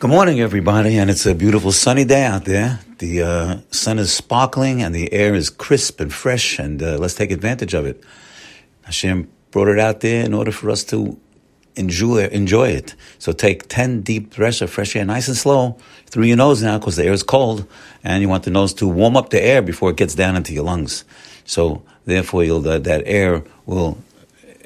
Good morning, everybody, and it's a beautiful sunny day out there. The sun is sparkling and the air is crisp and fresh, and let's take advantage of it. Hashem brought it out there in order for us to enjoy it. So take 10 deep breaths of fresh air, nice and slow, through your nose now, because the air is cold, and you want the nose to warm up the air before it gets down into your lungs. So therefore, that air will...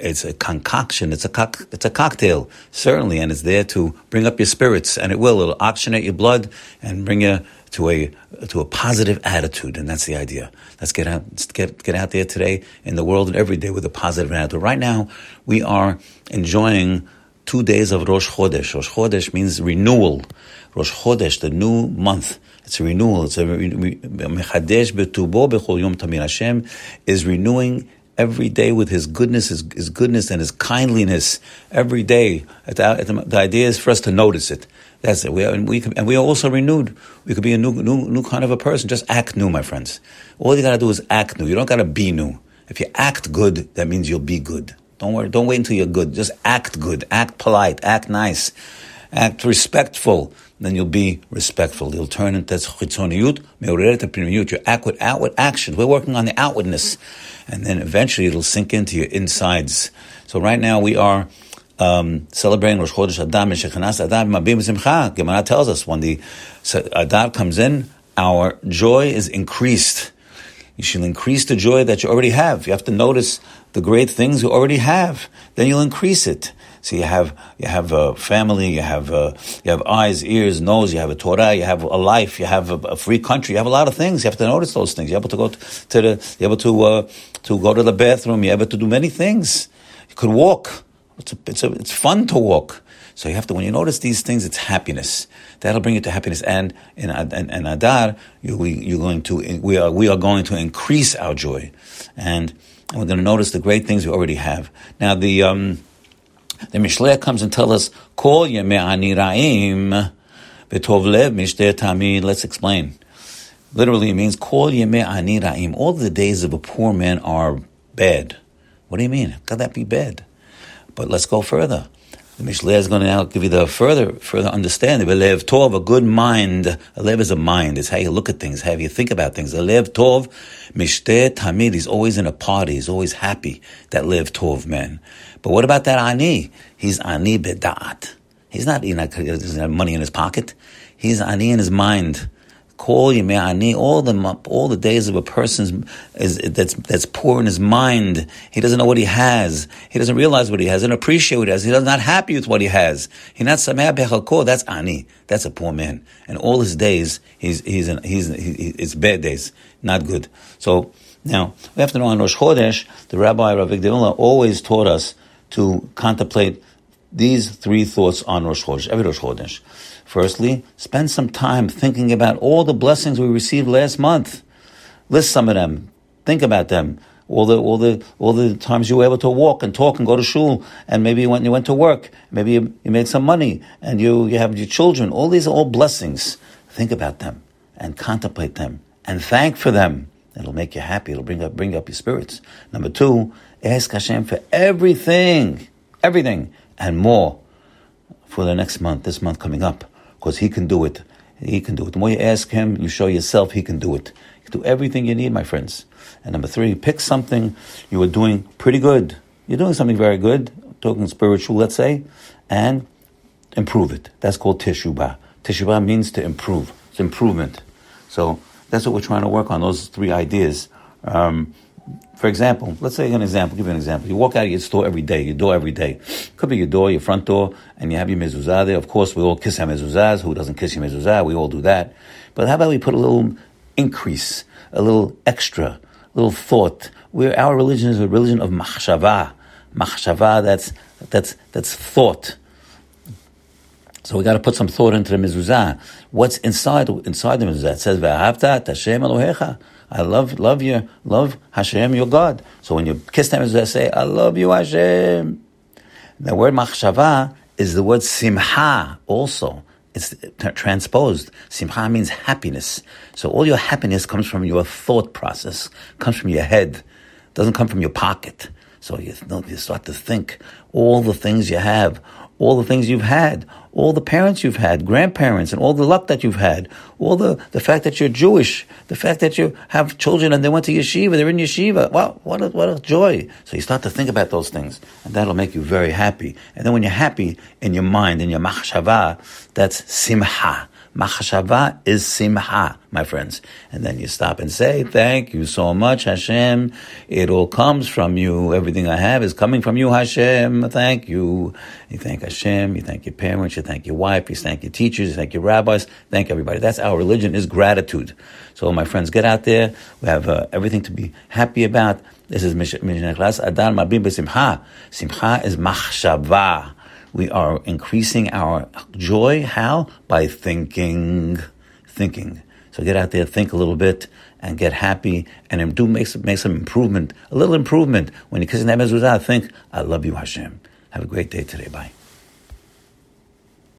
It's a concoction. It's a cocktail, certainly, and it's there to bring up your spirits, and it will. It'll oxygenate your blood and bring you to a positive attitude, and that's the idea. Let's get out there today in the world and every day with a positive attitude. Right now, we are enjoying 2 days of Rosh Chodesh. Rosh Chodesh means renewal. Rosh Chodesh, the new month. It's a renewal. It's a mechadesh betubo bechol yom tamid. Hashem is renewing every day with his goodness and his kindliness. Every day, the idea is for us to notice it. That's it. We are also renewed. We could be a new kind of a person. Just act new, my friends. All you gotta do is act new. You don't gotta be new. If you act good, that means you'll be good. Don't worry. Don't wait until you're good. Just act good. Act polite. Act nice. Act respectful. Then you'll be respectful. You'll turn into chitzoniyut, me'oreret ha'pnimiyut. You act with outward actions. We're working on the outwardness. And then eventually it'll sink into your insides. So right now we are celebrating Rosh Chodesh Adar. Shechenas Adar mabim simcha. Gemara tells us when the Adar comes in, our joy is increased. You shall increase the joy that you already have. You have to notice the great things you already have. Then you'll increase it. So you have a family, you have eyes, ears, nose, you have a Torah, you have a life, you have a free country, you have a lot of things. You have to notice those things. You're able to go to go to the bathroom. You're able to do many things. You could walk. It's fun to walk. So you have to, when you notice these things, it's happiness. That'll bring you to happiness. And in Adar, we are going to increase our joy, and we're going to notice the great things we already have. Now the Mishlei comes and tells us, "Kol yemei ani ra'im v'tov lev mishteh tamid." Let's explain. Literally, it means "Kol yemei ani ra'im." All the days of a poor man are bad. What do you mean? How could that be bad? But let's go further. The Mishlei is going to now give you the further understanding. Lev Tov, a good mind. A lev is a mind. It's how you look at things, how you think about things. A Lev Tov, Mishteh Tamid. He's always in a party. He's always happy, that Lev Tov man. But what about that Ani? He's Ani Beda'at. He's not, he doesn't have money in his pocket. He's Ani in his mind. Kol Yemei Ani, all the days of a person that's poor in his mind. He doesn't know what he has. He doesn't realize what he has. He doesn't appreciate what he has. He's not happy with what he has. He's not Sameach Bechalko. That's Ani. That's a poor man. And all his days, it's bad days, not good. So now we have to know on Rosh Chodesh, the Rabbi Ravik Demilla always taught us to contemplate these three thoughts on Rosh Chodesh, every Rosh Chodesh. Firstly, spend some time thinking about all the blessings we received last month. List some of them. Think about them. All the times you were able to walk and talk and go to shul, and maybe when you went to work, maybe you made some money, and you have your children. All these are all blessings. Think about them and contemplate them and thank for them. It'll make you happy. It'll bring up your spirits. Number two, ask Hashem for everything. And more for the next month, this month coming up, because he can do it. He can do it. The more you ask him, you show yourself he can do it. You can do everything you need, my friends. And number three, pick something you were doing pretty good. You're doing something very good, talking spiritual, let's say, and improve it. That's called Teshuva. Teshuva means to improve. It's improvement. So that's what we're trying to work on, those three ideas. For example, let's say give you an example. You walk out of your door every day. Could be your door, your front door, and you have your mezuzah there. Of course, we all kiss our mezuzahs. Who doesn't kiss your mezuzah? We all do that. But how about we put a little increase, a little extra, a little thought? Our religion is a religion of machshava. Machshava, that's thought. So we got to put some thought into the mezuzah. What's inside the mezuzah? It says, "V'ahavta Hashem Elohecha." I love Hashem, your God. So when you kiss them, as I say, I love you, Hashem. The word machshava is the word simcha also. It's transposed. Simcha means happiness. So all your happiness comes from your thought process, comes from your head, doesn't come from your pocket. So you start to think all the things you have, all the things you've had, all the parents you've had, grandparents, and all the luck that you've had, all the fact that you're Jewish, the fact that you have children and they went to yeshiva, they're in yeshiva. Wow, what a joy. So you start to think about those things, and that'll make you very happy. And then when you're happy in your mind, in your machshava, that's simcha. Machshava is simcha, my friends. And then you stop and say, thank you so much, Hashem. It all comes from you. Everything I have is coming from you, Hashem. Thank you. You thank Hashem. You thank your parents. You thank your wife. You thank your teachers. You thank your rabbis. Thank everybody. That's our religion, is gratitude. So, my friends, get out there. We have everything to be happy about. This is Mishnah class. Adar mabim b'simcha. Simcha is machshava. We are increasing our joy. How? By thinking. Thinking. So get out there, think a little bit, and get happy, and do make some improvement. A little improvement. When you're kissing that mezuzah, think, I love you, Hashem. Have a great day today. Bye.